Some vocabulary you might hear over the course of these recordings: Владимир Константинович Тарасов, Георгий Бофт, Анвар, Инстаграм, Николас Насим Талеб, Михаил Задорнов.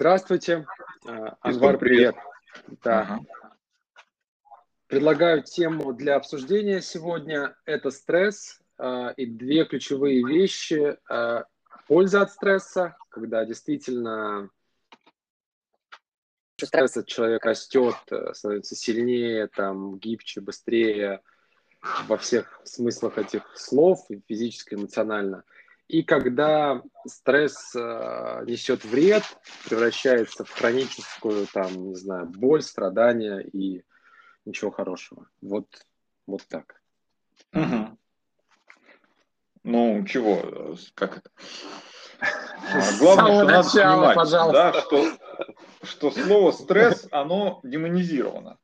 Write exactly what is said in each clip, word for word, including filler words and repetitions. Здравствуйте, Анвар, привет. привет. Да. Ага. Предлагаю тему для обсуждения сегодня. Это стресс и две ключевые вещи. Польза от стресса, когда действительно стресс от человека растет, становится сильнее, там, гибче, быстрее во всех смыслах этих слов, физически, эмоционально. И когда стресс э, несет вред, превращается в хроническую, там, не знаю, боль, страдания и ничего хорошего. Вот, вот так. Угу. Ну, чего, как это? А, главное, что надо понимать, да, что, что слово «стресс», оно демонизировано.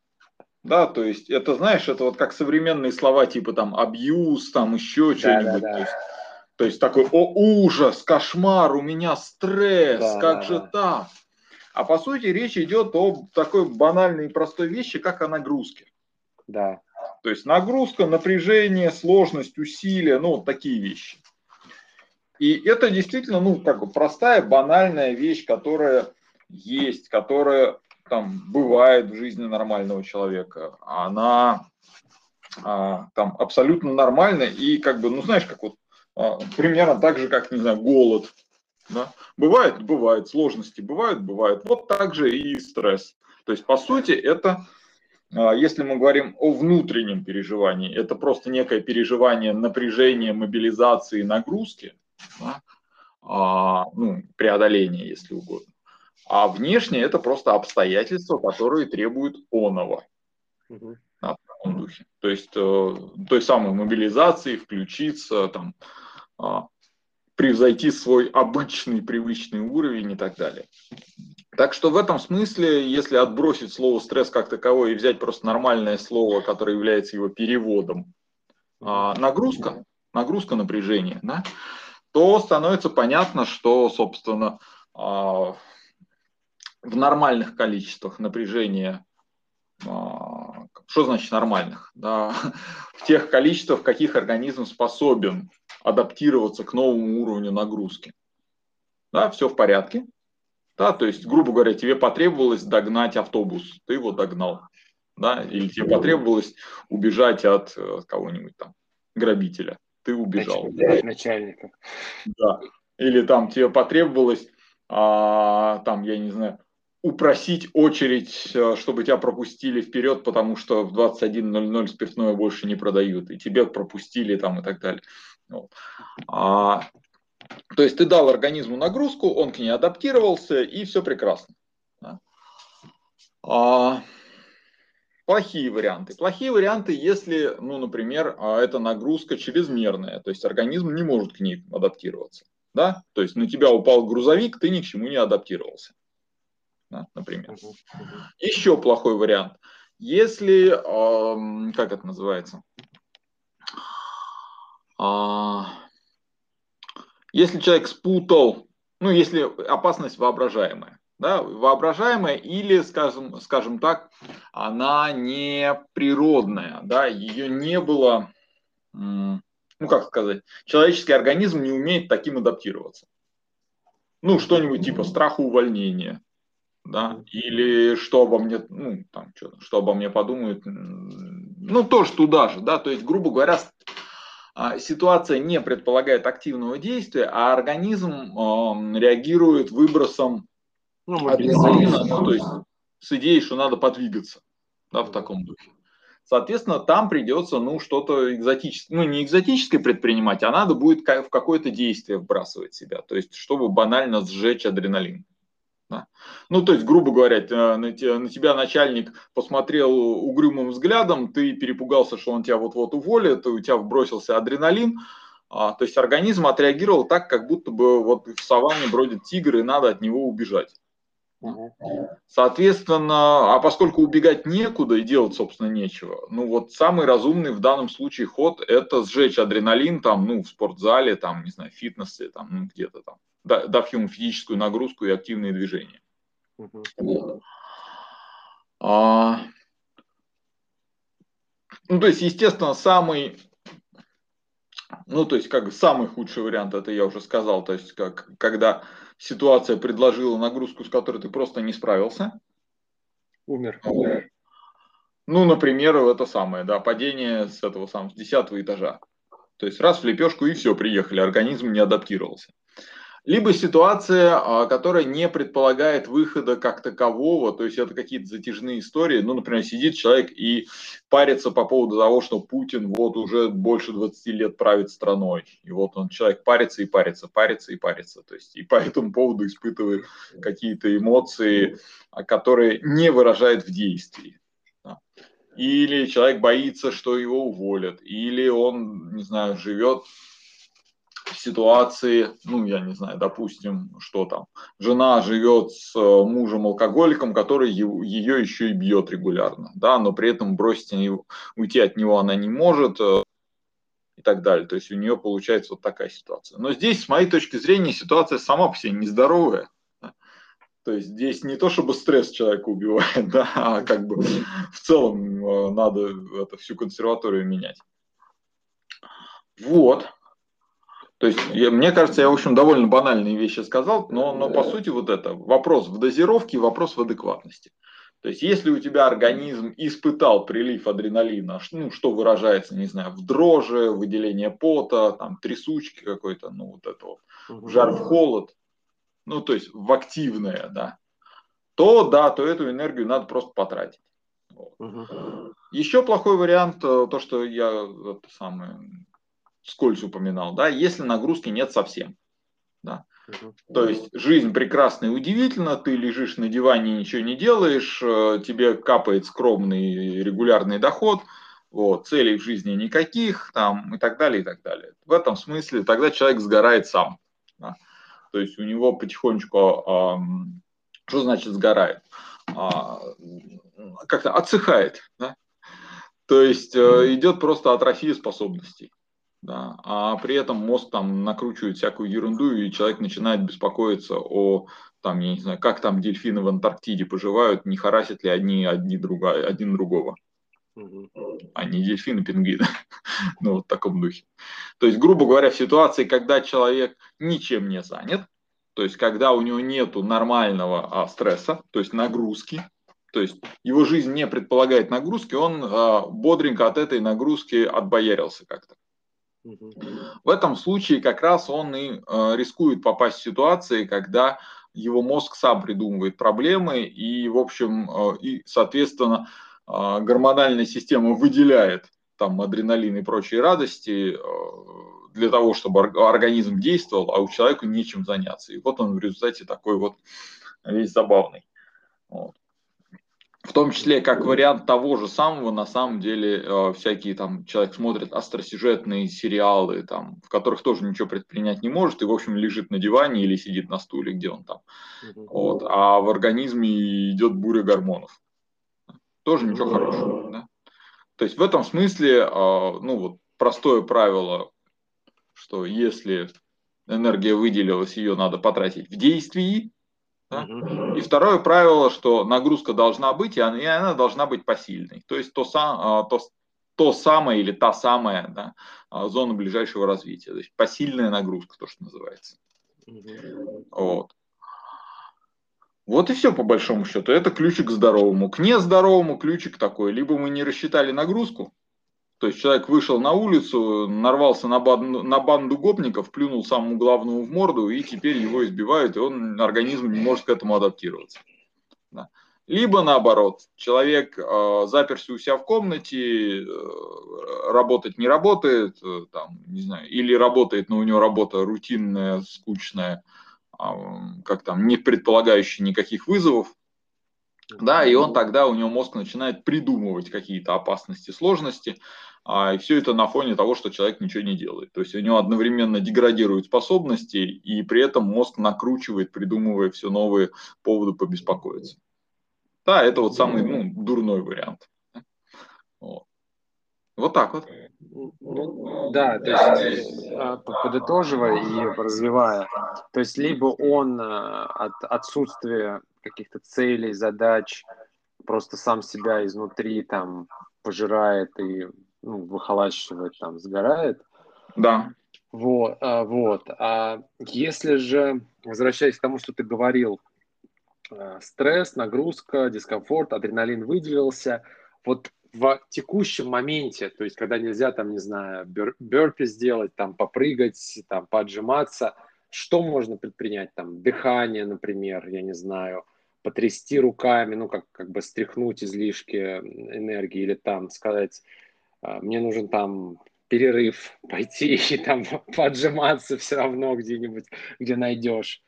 Да, то есть это, знаешь, это вот как современные слова типа там «абьюз», там еще что-нибудь. Да, да, да. То есть такой, о, ужас, кошмар, у меня стресс, да, как да, же да. так? А по сути речь идет о такой банальной и простой вещи, как о нагрузке. Да. То есть нагрузка, напряжение, сложность, усилие, ну вот такие вещи. И это действительно, ну, как бы простая, банальная вещь, которая есть, которая там бывает в жизни нормального человека. Она а, там абсолютно нормальная и как бы, ну знаешь, как вот, примерно так же, как, не знаю, голод. Да? Бывает, бывает, сложности бывают, бывают. Вот так же и стресс. То есть, по сути, это, если мы говорим о внутреннем переживании, это просто некое переживание напряжения, мобилизации, нагрузки, да? а, ну, преодоления, если угодно. А внешне это просто обстоятельства, которые требуют оного. Угу. Да, в таком духе. То есть, той самой мобилизации, включиться, там, превзойти свой обычный, привычный уровень и так далее. Так что в этом смысле, если отбросить слово «стресс» как таковое и взять просто нормальное слово, которое является его переводом, нагрузка, нагрузка, напряжение, да, то становится понятно, что, собственно, в нормальных количествах напряжение. Что значит нормальных? Да, в тех количествах, в каких организм способен адаптироваться к новому уровню нагрузки. Да, все в порядке. Да, то есть, грубо говоря, тебе потребовалось догнать автобус, ты его догнал. Да, или тебе потребовалось убежать от кого-нибудь там, грабителя, ты убежал. Начальника. Да. Или там тебе потребовалось, а, там, я не знаю, упросить очередь, чтобы тебя пропустили вперед, потому что в двадцать один ноль ноль спиртное больше не продают, и тебя пропустили там и так далее. Вот. А, то есть ты дал организму нагрузку, он к ней адаптировался, и все прекрасно. Да? А, плохие варианты. Плохие варианты, если, ну, например, эта нагрузка чрезмерная, то есть организм не может к ней адаптироваться. Да? То есть на тебя упал грузовик, ты ни к чему не адаптировался. Например. Еще плохой вариант. Если, э, как это называется, э, если человек спутал, ну, если опасность воображаемая, да, воображаемая или, скажем, скажем так, она не природная, да, ее не было, э, ну, как сказать, человеческий организм не умеет таким адаптироваться. Ну, что-нибудь типа страха увольнения. Да? Или что обо мне, ну, там, что, что обо мне подумают, ну, тоже туда же, да, то есть, грубо говоря, ситуация не предполагает активного действия, а организм э, реагирует выбросом ну, адреналина, ну, то есть, с идеей, что надо подвигаться, да, в таком духе. Соответственно, там придется, ну, что-то экзотическое, ну, не экзотическое предпринимать, а надо будет в какое-то действие вбрасывать себя, то есть, чтобы банально сжечь адреналин. Да. Ну, то есть, грубо говоря, на тебя начальник посмотрел угрюмым взглядом, ты перепугался, что он тебя вот-вот уволит, у тебя вбросился адреналин, а, то есть организм отреагировал так, как будто бы вот в саванне бродит тигр, и надо от него убежать. Соответственно, а поскольку убегать некуда и делать, собственно, нечего, ну, вот самый разумный в данном случае ход – это сжечь адреналин там, ну, в спортзале, там, не знаю, в фитнесе, там, ну, где-то там. Дав ему физическую нагрузку и активные движения. Uh-huh. Вот. А, ну, то есть, естественно, самый Ну, то есть, как самый худший вариант, это я уже сказал, то есть, как, когда ситуация предложила нагрузку, с которой ты просто не справился. Умер. Ну, например, это самое, да, падение с этого самого, с десятого этажа. То есть, раз в лепешку и все, приехали, организм не адаптировался. Либо ситуация, которая не предполагает выхода как такового, то есть это какие-то затяжные истории. Ну, например, сидит человек и парится по поводу того, что Путин вот уже больше двадцати лет правит страной. И вот он, человек, парится и парится, парится и парится. То есть и по этому поводу испытывает какие-то эмоции, которые не выражает в действии. Или человек боится, что его уволят, или он, не знаю, живет... в ситуации, ну, я не знаю, допустим, что там, жена живет с мужем-алкоголиком, который ее еще и бьет регулярно, да, но при этом бросить его, уйти от него она не может и так далее. То есть у нее получается вот такая ситуация. Но здесь, с моей точки зрения, ситуация сама по себе нездоровая. То есть здесь не то, чтобы стресс человека убивает, да, а как бы в целом надо это, всю консерваторию менять. Вот. То есть, я, мне кажется, я, в общем, довольно банальные вещи сказал, но, но по сути вот это вопрос в дозировке и вопрос в адекватности. То есть, если у тебя организм испытал прилив адреналина, ну, что выражается, не знаю, в дрожи, выделение пота, там, трясучки какой-то, ну, вот это вот, в жар, в холод, ну, то есть, в активное, да, то, да, то эту энергию надо просто потратить. Вот. Еще плохой вариант, то, что я, это самое... вскользь упоминал, да, если нагрузки нет совсем. Да. То есть жизнь прекрасна и удивительна, ты лежишь на диване и ничего не делаешь, тебе капает скромный регулярный доход, вот, целей в жизни никаких, там, и так далее, и так далее. В этом смысле тогда человек сгорает сам. Да. То есть у него потихонечку, а, что значит сгорает? А, как-то отсыхает. Да? То есть идет просто атрофия способностей. Да, а при этом мозг там накручивает всякую ерунду, и человек начинает беспокоиться о, там, я не знаю, как там дельфины в Антарктиде поживают, не харасят ли одни, одни друга, один другого. А не дельфины, пингвины. Ну, вот в таком духе. То есть, грубо говоря, в ситуации, когда человек ничем не занят, то есть, когда у него нету нормального а, стресса, то есть нагрузки, то есть его жизнь не предполагает нагрузки, он а, бодренько от этой нагрузки отбоярился как-то. В этом случае как раз он и э, рискует попасть в ситуации, когда его мозг сам придумывает проблемы и, в общем, э, и, соответственно, э, гормональная система выделяет там адреналин и прочие радости э, для того, чтобы организм действовал, а у человека нечем заняться. И вот он в результате такой вот весь забавный. Вот. В том числе, как вариант того же самого, на самом деле, э, всякие там, человек смотрит остросюжетные сериалы, там, в которых тоже ничего предпринять не может, и, в общем, лежит на диване или сидит на стуле, где он там. Вот. А в организме идет буря гормонов. Тоже ничего хорошего. Да? То есть в этом смысле, э, ну, вот простое правило, что если энергия выделилась, ее надо потратить в действии. И второе правило, что нагрузка должна быть, и она, и она должна быть посильной. То есть то, сам, то, то самое или та самая, да, зона ближайшего развития. То есть посильная нагрузка, то, что называется. Вот. Вот и все, по большому счету. Это ключик к здоровому. К нездоровому ключик такой. Либо мы не рассчитали нагрузку, то есть человек вышел на улицу, нарвался на банду, на банду гопников, плюнул самому главному в морду, и теперь его избивают, и он, организм не может к этому адаптироваться. Да. Либо наоборот, человек э, заперся у себя в комнате, э, работать не работает, э, там, не знаю, или работает, но у него работа рутинная, скучная, э, как там, не предполагающая никаких вызовов. Да, и он тогда, у него мозг начинает придумывать какие-то опасности, сложности, а, и все это на фоне того, что человек ничего не делает. То есть у него одновременно деградируют способности, и при этом мозг накручивает, придумывая все новые поводы побеспокоиться. Да, это вот самый, ну, дурной вариант. Вот. Вот так вот. Да, то есть, подытоживая и развивая, то есть либо он от отсутствия каких-то целей, задач, просто сам себя изнутри там пожирает и, ну, выхолачивает, там, сгорает, Да. Вот, вот. А если же, возвращаясь к тому, что ты говорил, стресс, нагрузка, дискомфорт, адреналин выделился, вот в текущем моменте, то есть когда нельзя, там, не знаю, бер- бёрпи сделать, там, попрыгать, там, поотжиматься, что можно предпринять? Там, дыхание, например, я не знаю, потрясти руками, ну, как, как бы стряхнуть излишки энергии, или там сказать, мне нужен там... перерыв, пойти и там поджиматься все равно где-нибудь, где найдешь.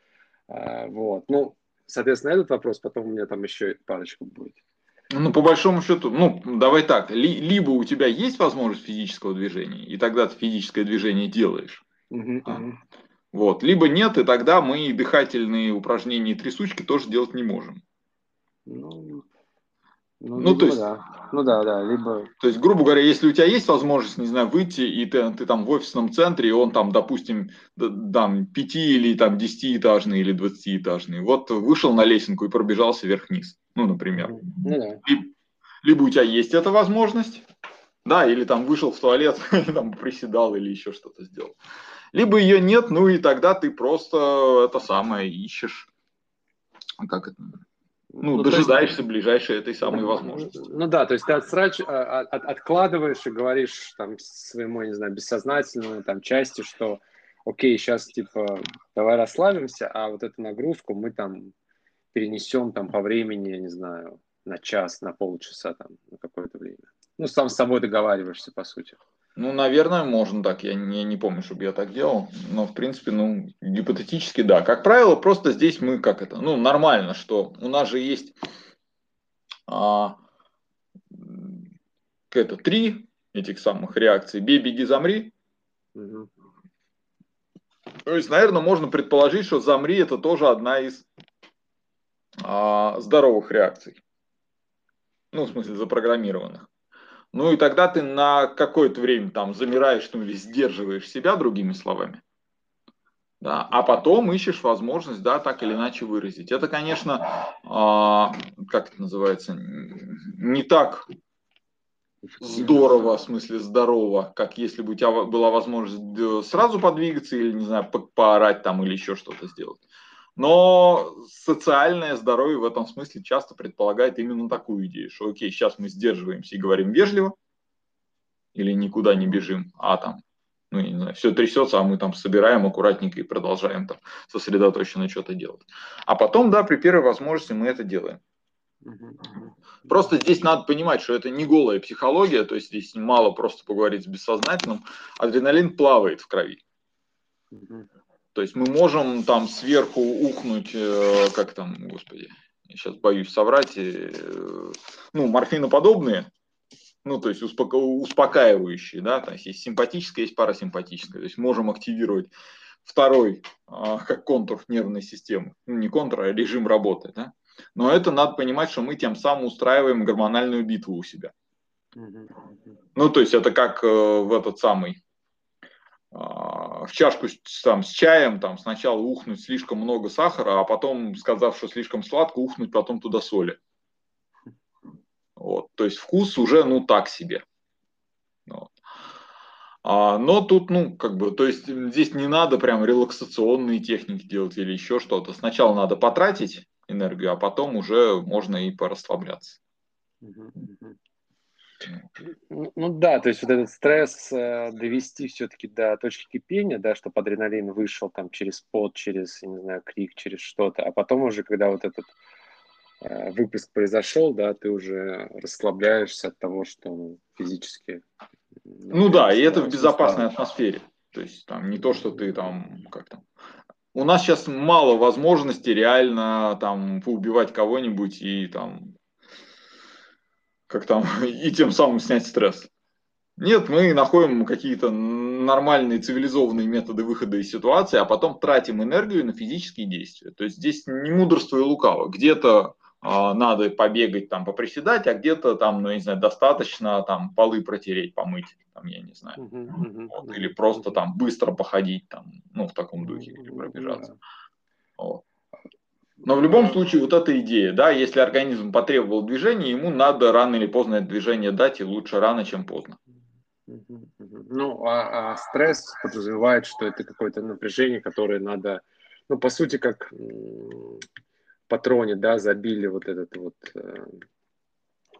Вот. Ну, соответственно, этот вопрос, потом у меня там еще парочку будет. Ну, по большому счету, ну, давай так, ли, либо у тебя есть возможность физического движения, и тогда ты физическое движение делаешь. Угу, а. угу. Вот. Либо нет, и тогда мы дыхательные упражнения и трясучки тоже делать не можем. Ну... Ну, ну, либо, то есть, да. ну да, да, либо... То есть, грубо говоря, если у тебя есть возможность, не знаю, выйти, и ты, ты там в офисном центре, и он там, допустим, там пяти- или там десятиэтажный, или двадцатиэтажный, вот вышел на лесенку и пробежался вверх-вниз, ну, например. Ну, да. либо, либо у тебя есть эта возможность, да, или там вышел в туалет, или там приседал, или еще что-то сделал. Либо ее нет, ну и тогда ты просто это самое ищешь, как это... Ну, ну, дожидаешься есть... ближайшей этой самой возможности. Ну да, то есть ты отсрач... от, от, откладываешь и говоришь там своему, не знаю, бессознательному там, части, что окей, сейчас типа давай расслабимся, а вот эту нагрузку мы там перенесем там по времени, я не знаю, на час, на полчаса, там, на какое-то время. Ну, сам с собой договариваешься, по сути. Ну, наверное, можно так. Я не, не помню, чтобы я так делал. Но, в принципе, ну, гипотетически, да. Как правило, просто здесь мы как это... Ну, нормально, что у нас же есть а, это, три этих самых реакции. Бей, беги, замри. Угу. То есть, наверное, можно предположить, что замри – это тоже одна из а, здоровых реакций. Ну, в смысле, запрограммированных. Ну и тогда ты на какое-то время там замираешь, ну или сдерживаешь себя, другими словами. Да, а потом ищешь возможность, да, так или иначе выразить. Это, конечно, э, как это называется, не так здорово, в смысле здорово, как если бы у тебя была возможность сразу подвигаться или, не знаю, по- поорать там или еще что-то сделать. Но социальное здоровье в этом смысле часто предполагает именно такую идею, что окей, сейчас мы сдерживаемся и говорим вежливо, или никуда не бежим, а там, ну, не знаю, все трясется, а мы там собираем аккуратненько и продолжаем там сосредоточенно что-то делать. А потом, да, при первой возможности мы это делаем. Просто здесь надо понимать, что это не голая психология, то есть здесь мало просто поговорить с бессознательным, адреналин плавает в крови. То есть мы можем там сверху ухнуть, э, как там, господи, я сейчас боюсь соврать, э, ну, морфиноподобные, ну, то есть успока- успокаивающие, да, то есть есть симпатическое, есть парасимпатическое, то есть можем активировать второй, э, как контур нервной системы, ну, не контур, а режим работы, да, но это надо понимать, что мы тем самым устраиваем гормональную битву у себя. Ну, то есть это как э, в этот самый... в чашку там, с чаем там, сначала ухнуть слишком много сахара, а потом, сказав, что слишком сладко, ухнуть потом туда соли. Вот. То есть вкус уже, ну, так себе. Вот. А, но тут, ну, как бы, то есть здесь не надо прям релаксационные техники делать или еще что-то. Сначала надо потратить энергию, а потом уже можно и порасслабляться. Ну да, то есть вот этот стресс э, довести все-таки до точки кипения, да, чтобы адреналин вышел там через пот, через, не знаю, крик, через что-то, а потом уже, когда вот этот э, выплеск произошел, да, ты уже расслабляешься от того, что ну, физически... Ну да, и это в безопасной атмосфере, то есть там не то, что ты там, как там... У нас сейчас мало возможностей реально там поубивать кого-нибудь и там... как там, и тем самым снять стресс. Нет, мы находим какие-то нормальные цивилизованные методы выхода из ситуации, а потом тратим энергию на физические действия. То есть здесь не мудрство и лукаво. Где-то э, надо побегать, там, поприседать, а где-то там, ну, я не знаю, достаточно там полы протереть, помыть, там, я не знаю. Uh-huh, uh-huh. Вот, или просто там быстро походить, там, ну, в таком духе, или пробежаться. Uh-huh. Вот. Но в любом случае вот эта идея, да, если организм потребовал движения, ему надо рано или поздно это движение дать, и лучше рано, чем поздно. Ну, а, а стресс подразумевает, что это какое-то напряжение, которое надо, ну, по сути, как в патроне, да, забили вот этот вот э,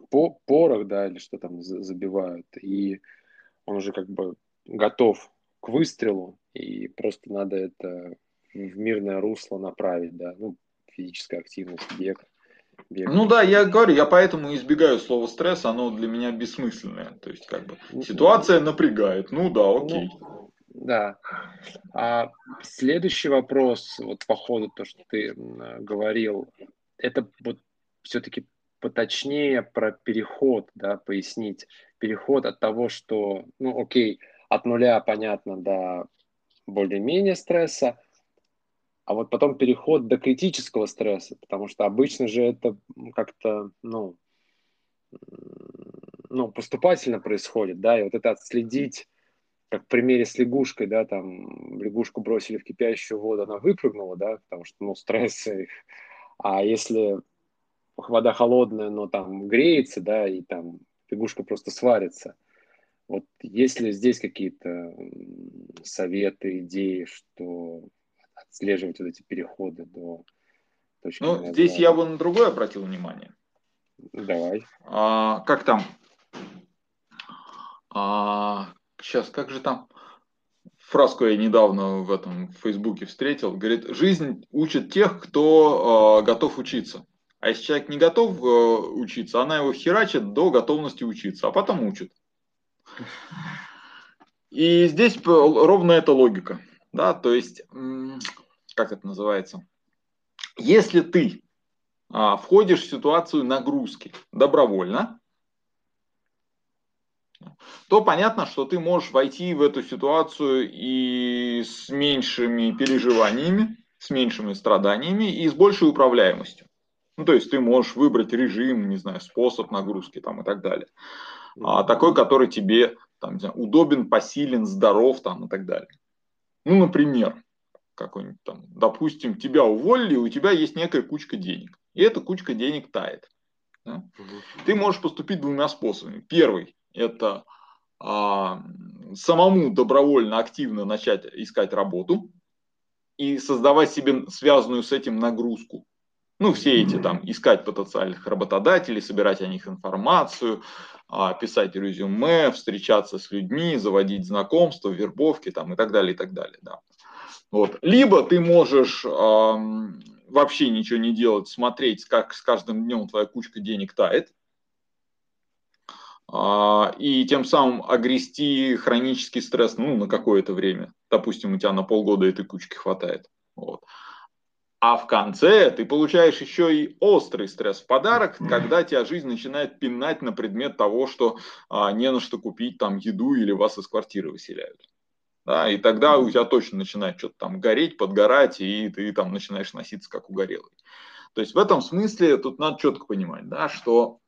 порох, да, или что там забивают, и он уже как бы готов к выстрелу, и просто надо это в мирное русло направить, да, ну, физическая активность, бег. Бег. Ну да, я говорю, я поэтому избегаю слова стресс, оно для меня бессмысленное. То есть, как бы, ситуация напрягает. Ну да, окей. Ну, да. А следующий вопрос, вот по ходу то, что ты говорил, это вот все-таки поточнее про переход, да, пояснить. Переход от того, что, ну окей, от нуля, понятно, до более-менее стресса, а вот потом переход до критического стресса, потому что обычно же это как-то, ну, ну, поступательно происходит, да, и вот это отследить, как в примере с лягушкой, да, там, лягушку бросили в кипящую воду, она выпрыгнула, да, потому что, ну, стресс, и... а если вода холодная, но там греется, да, и там лягушка просто сварится. Вот есть ли здесь какие-то советы, идеи, что... отслеживать вот эти переходы до точки. Ну, назад. Здесь я бы на другое обратил внимание. Давай. А, как там? А, сейчас, как же там? Фразку я недавно в этом в Фейсбуке встретил. Говорит, жизнь учит тех, кто а, готов учиться. А если человек не готов а, учиться, она его херачит до готовности учиться, а потом учит. И здесь ровно эта логика. Да, то есть, как это называется, если ты а, входишь в ситуацию нагрузки добровольно, то понятно, что ты можешь войти в эту ситуацию и с меньшими переживаниями, с меньшими страданиями и с большей управляемостью. Ну, то есть ты можешь выбрать режим, не знаю, способ нагрузки там, и так далее. А, такой, который тебе там, не знаю, удобен, посилен, здоров там, и так далее. Ну, например, какой-нибудь там, допустим, тебя уволили, и у тебя есть некая кучка денег. И эта кучка денег тает. Да? Угу. Ты можешь поступить двумя способами. Первый – это а, самому добровольно, активно начать искать работу и создавать себе связанную с этим нагрузку. Ну, все эти там, искать потенциальных работодателей, собирать о них информацию, писать резюме, встречаться с людьми, заводить знакомства, вербовки там, и так далее, и так далее. Да. Вот. Либо ты можешь эм, вообще ничего не делать, смотреть, как с каждым днем твоя кучка денег тает, э, и тем самым огрести хронический стресс, ну, на какое-то время. Допустим, у тебя на полгода этой кучки хватает. Вот. А в конце ты получаешь еще и острый стресс в подарок, когда тебя жизнь начинает пинать на предмет того, что а, не на что купить там еду или вас из квартиры выселяют. Да, и тогда у тебя точно начинает что-то там гореть, подгорать, и ты там начинаешь носиться как угорелый. То есть в этом смысле тут надо четко понимать, да, что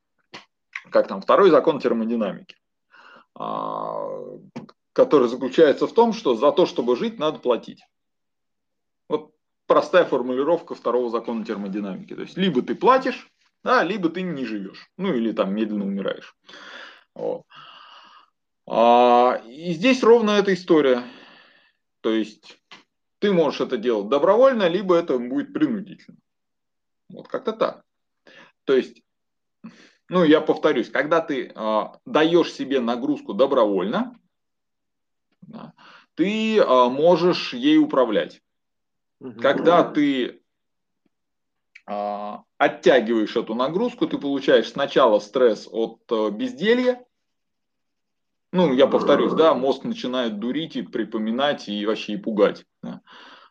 как там второй закон термодинамики, а, который заключается в том, что за то, чтобы жить, надо платить. Вот. Простая формулировка второго закона термодинамики. То есть, либо ты платишь, да, либо ты не живешь. Ну, или там медленно умираешь. Вот. А, и здесь ровно эта история. То есть, ты можешь это делать добровольно, либо это будет принудительно. Вот как-то так. То есть, ну, я повторюсь, когда ты а, даешь себе нагрузку добровольно, да, ты а, можешь ей управлять. Когда ты а, оттягиваешь эту нагрузку, ты получаешь сначала стресс от а, безделья. Ну, я повторюсь, да, мозг начинает дурить и припоминать, и вообще и пугать. Да.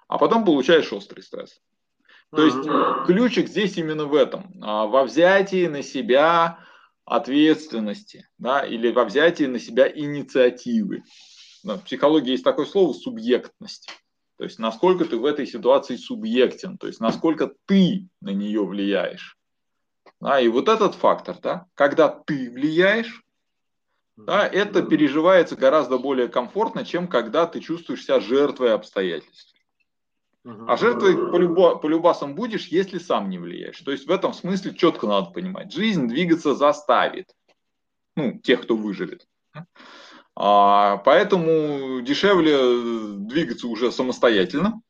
А потом получаешь острый стресс. То есть ключик здесь именно в этом. А, во взятии на себя ответственности, да, или во взятии на себя инициативы. Да, в психологии есть такое слово субъектность. То есть, насколько ты в этой ситуации субъектен, то есть, насколько ты на нее влияешь. Да, и вот этот фактор, да, когда ты влияешь, да, это переживается гораздо более комфортно, чем когда ты чувствуешь себя жертвой обстоятельств. А жертвой по любасам будешь, если сам не влияешь. То есть, в этом смысле четко надо понимать. Жизнь двигаться заставит. Ну, тех, кто выживет. Поэтому дешевле двигаться уже самостоятельно,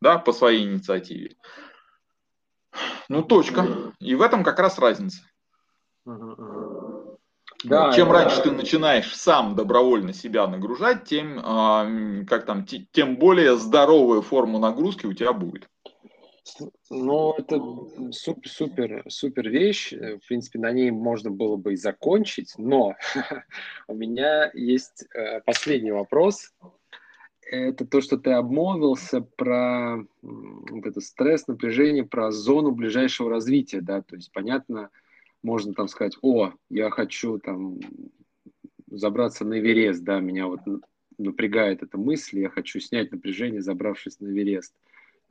да, по своей инициативе. Ну, точка. И в этом как раз разница. Да, чем раньше да. ты начинаешь сам добровольно себя нагружать, тем, как там, тем более здоровая форма нагрузки у тебя будет. Ну, это супер, супер вещь. В принципе, на ней можно было бы и закончить, но у меня есть последний вопрос. Это то, что ты обмолвился про вот это стресс, напряжение, про зону ближайшего развития, да, то есть, понятно, можно там сказать, о, я хочу там забраться на Эверест, да, меня вот напрягает эта мысль, я хочу снять напряжение, забравшись на Эверест.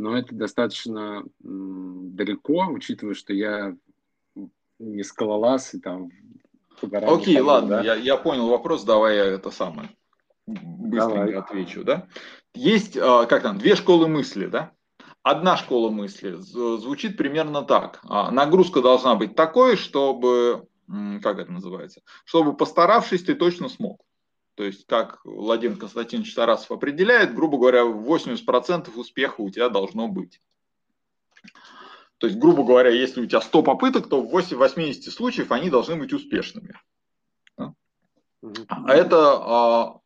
Но это достаточно далеко, учитывая, что я не скалолаз и там... Окей, okay, ладно, да? я, я понял вопрос, давай я это самое быстренько давай. отвечу, да? Есть, как там, две школы мысли, да? Одна школа мысли звучит примерно так. Нагрузка должна быть такой, чтобы, как это называется, чтобы, постаравшись, ты точно смог. То есть, как Владимир Константинович Тарасов определяет, грубо говоря, восемьдесят процентов успеха у тебя должно быть. То есть, грубо говоря, если у тебя сто попыток, то в восьмидесяти случаев они должны быть успешными. А это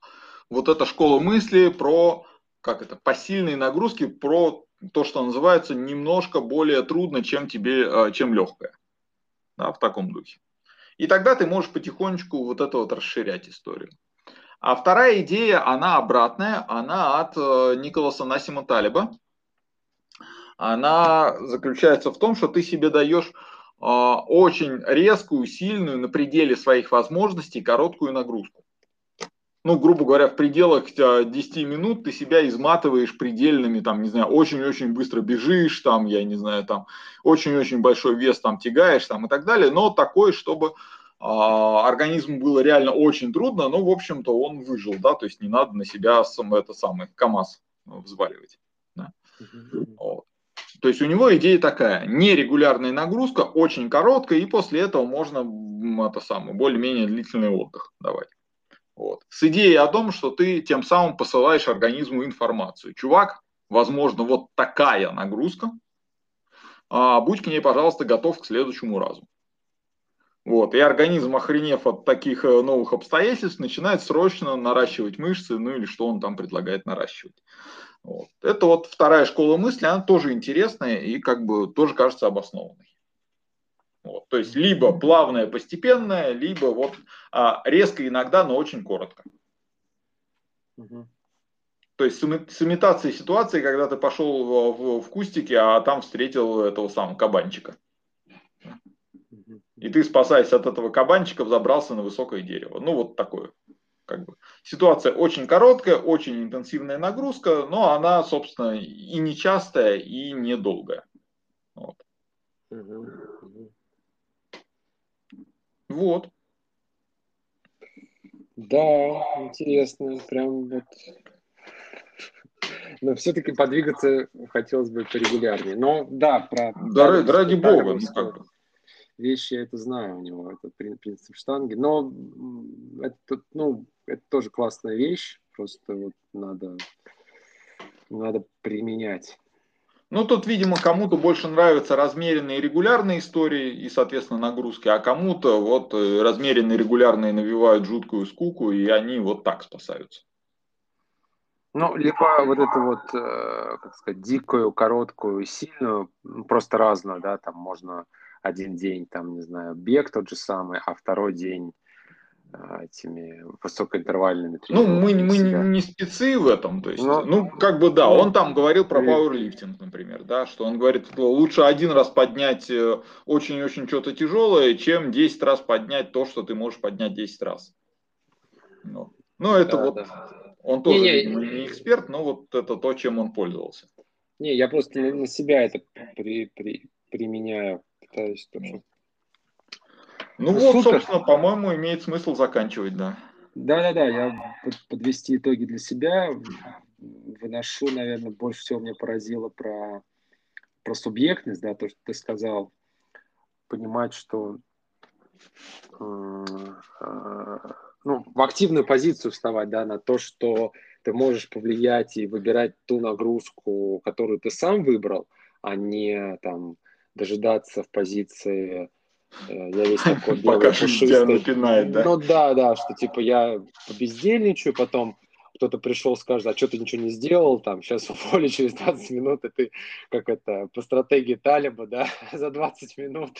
вот эта школа мысли про, как это, посильные нагрузки, про то, что называется, немножко более трудно, чем тебе, чем легкое. Да, в таком духе. И тогда ты можешь потихонечку вот это вот расширять историю. А вторая идея, она обратная, она от Николаса Насима Талеба. Она заключается в том, что ты себе даешь очень резкую, сильную, на пределе своих возможностей, короткую нагрузку. Ну, грубо говоря, в пределах десяти минут ты себя изматываешь предельными, там, не знаю, очень-очень быстро бежишь, там, я не знаю, там, очень-очень большой вес там тягаешь, там, и так далее, но такой, чтобы... Организму было реально очень трудно, но, в общем-то, он выжил, да, то есть не надо на себя сам, это самый КАМАЗ взваливать. Да? Вот. То есть у него идея такая, нерегулярная нагрузка, очень короткая, и после этого можно это самое, более-менее длительный отдых давать. Вот. С идеей о том, что ты тем самым посылаешь организму информацию. Чувак, возможно, вот такая нагрузка, будь к ней, пожалуйста, готов к следующему разу. Вот. И организм, охренев от таких новых обстоятельств, начинает срочно наращивать мышцы, ну или что он там предлагает наращивать. Вот. Это вот вторая школа мысли, она тоже интересная и как бы тоже кажется обоснованной. Вот. То есть либо плавная, постепенная, либо вот резко иногда, но очень коротко. Угу. То есть с имитацией ситуации, когда ты пошел в, в кустике, а там встретил этого самого кабанчика. И ты, спасаясь от этого кабанчика, забрался на высокое дерево. Ну, вот такое. Как бы. Ситуация очень короткая, очень интенсивная нагрузка, но она, собственно, и нечастая, и недолгая. Вот. Вот. Да, интересно. Прям вот... Но все-таки подвигаться хотелось бы порегулярнее. Но да, про... Да, да, ради бога. Ну, как бы. Вещи, я это знаю у него, это принцип штанги, но это, ну, это тоже классная вещь, просто вот надо, надо применять. Ну, тут, видимо, кому-то больше нравятся размеренные регулярные истории и, соответственно, нагрузки, а кому-то вот размеренные регулярные навевают жуткую скуку, и они вот так спасаются. Ну, либо вот эту вот, как сказать, дикую, короткую, сильную, просто разную, да, там можно... Один день, там, не знаю, бег тот же самый, а второй день а, этими высокоинтервальными тренировками. Ну, мы, мы не спецы в этом, то есть, но, ну, как бы, да, но... он там говорил про пауэрлифтинг, например, да, что он говорит, что лучше один раз поднять очень-очень что-то тяжелое, чем десять раз поднять то, что ты можешь поднять десять раз. Ну, ну это да, вот, да. он тоже не, не, не эксперт, но вот это то, чем он пользовался. Не, я просто на себя это при, при, применяю. Есть, ну, ну вот, супер. Собственно, по-моему, имеет смысл заканчивать, да. Да-да-да, я подвести итоги для себя выношу, наверное, больше всего меня поразило про, про субъектность, да, то, что ты сказал, понимать, что э, э, ну, в активную позицию вставать, да, на то, что ты можешь повлиять и выбирать ту нагрузку, которую ты сам выбрал, а не там дожидаться в позиции «я весь такой белый, пушистый». Напинает, да? Ну да, да, что типа я побездельничаю, потом кто-то пришел, скажет, а что ты ничего не сделал, там, сейчас уволю через двадцать минут, и ты, как это, по стратегии Талеба, да, за двадцать минут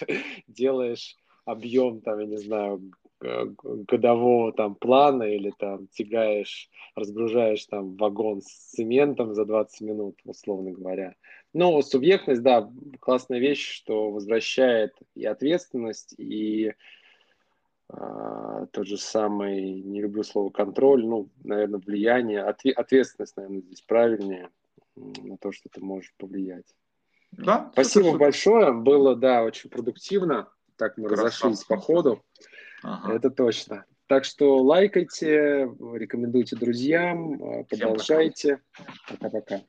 делаешь объем, там, я не знаю, годового, там, плана, или, там, тягаешь, разгружаешь, там, вагон с цементом за двадцать минут, условно говоря. Но субъектность, да, классная вещь, что возвращает и ответственность, и... Uh, тот же самый, не люблю слово контроль, ну, наверное, влияние, ответственность, наверное, здесь правильнее на то, что ты можешь повлиять. Да, спасибо супер, большое, супер. Было, да, очень продуктивно, так мы Красава. разошлись по ходу, ага. Это точно. Так что лайкайте, рекомендуйте друзьям, всем продолжайте. Пока-пока.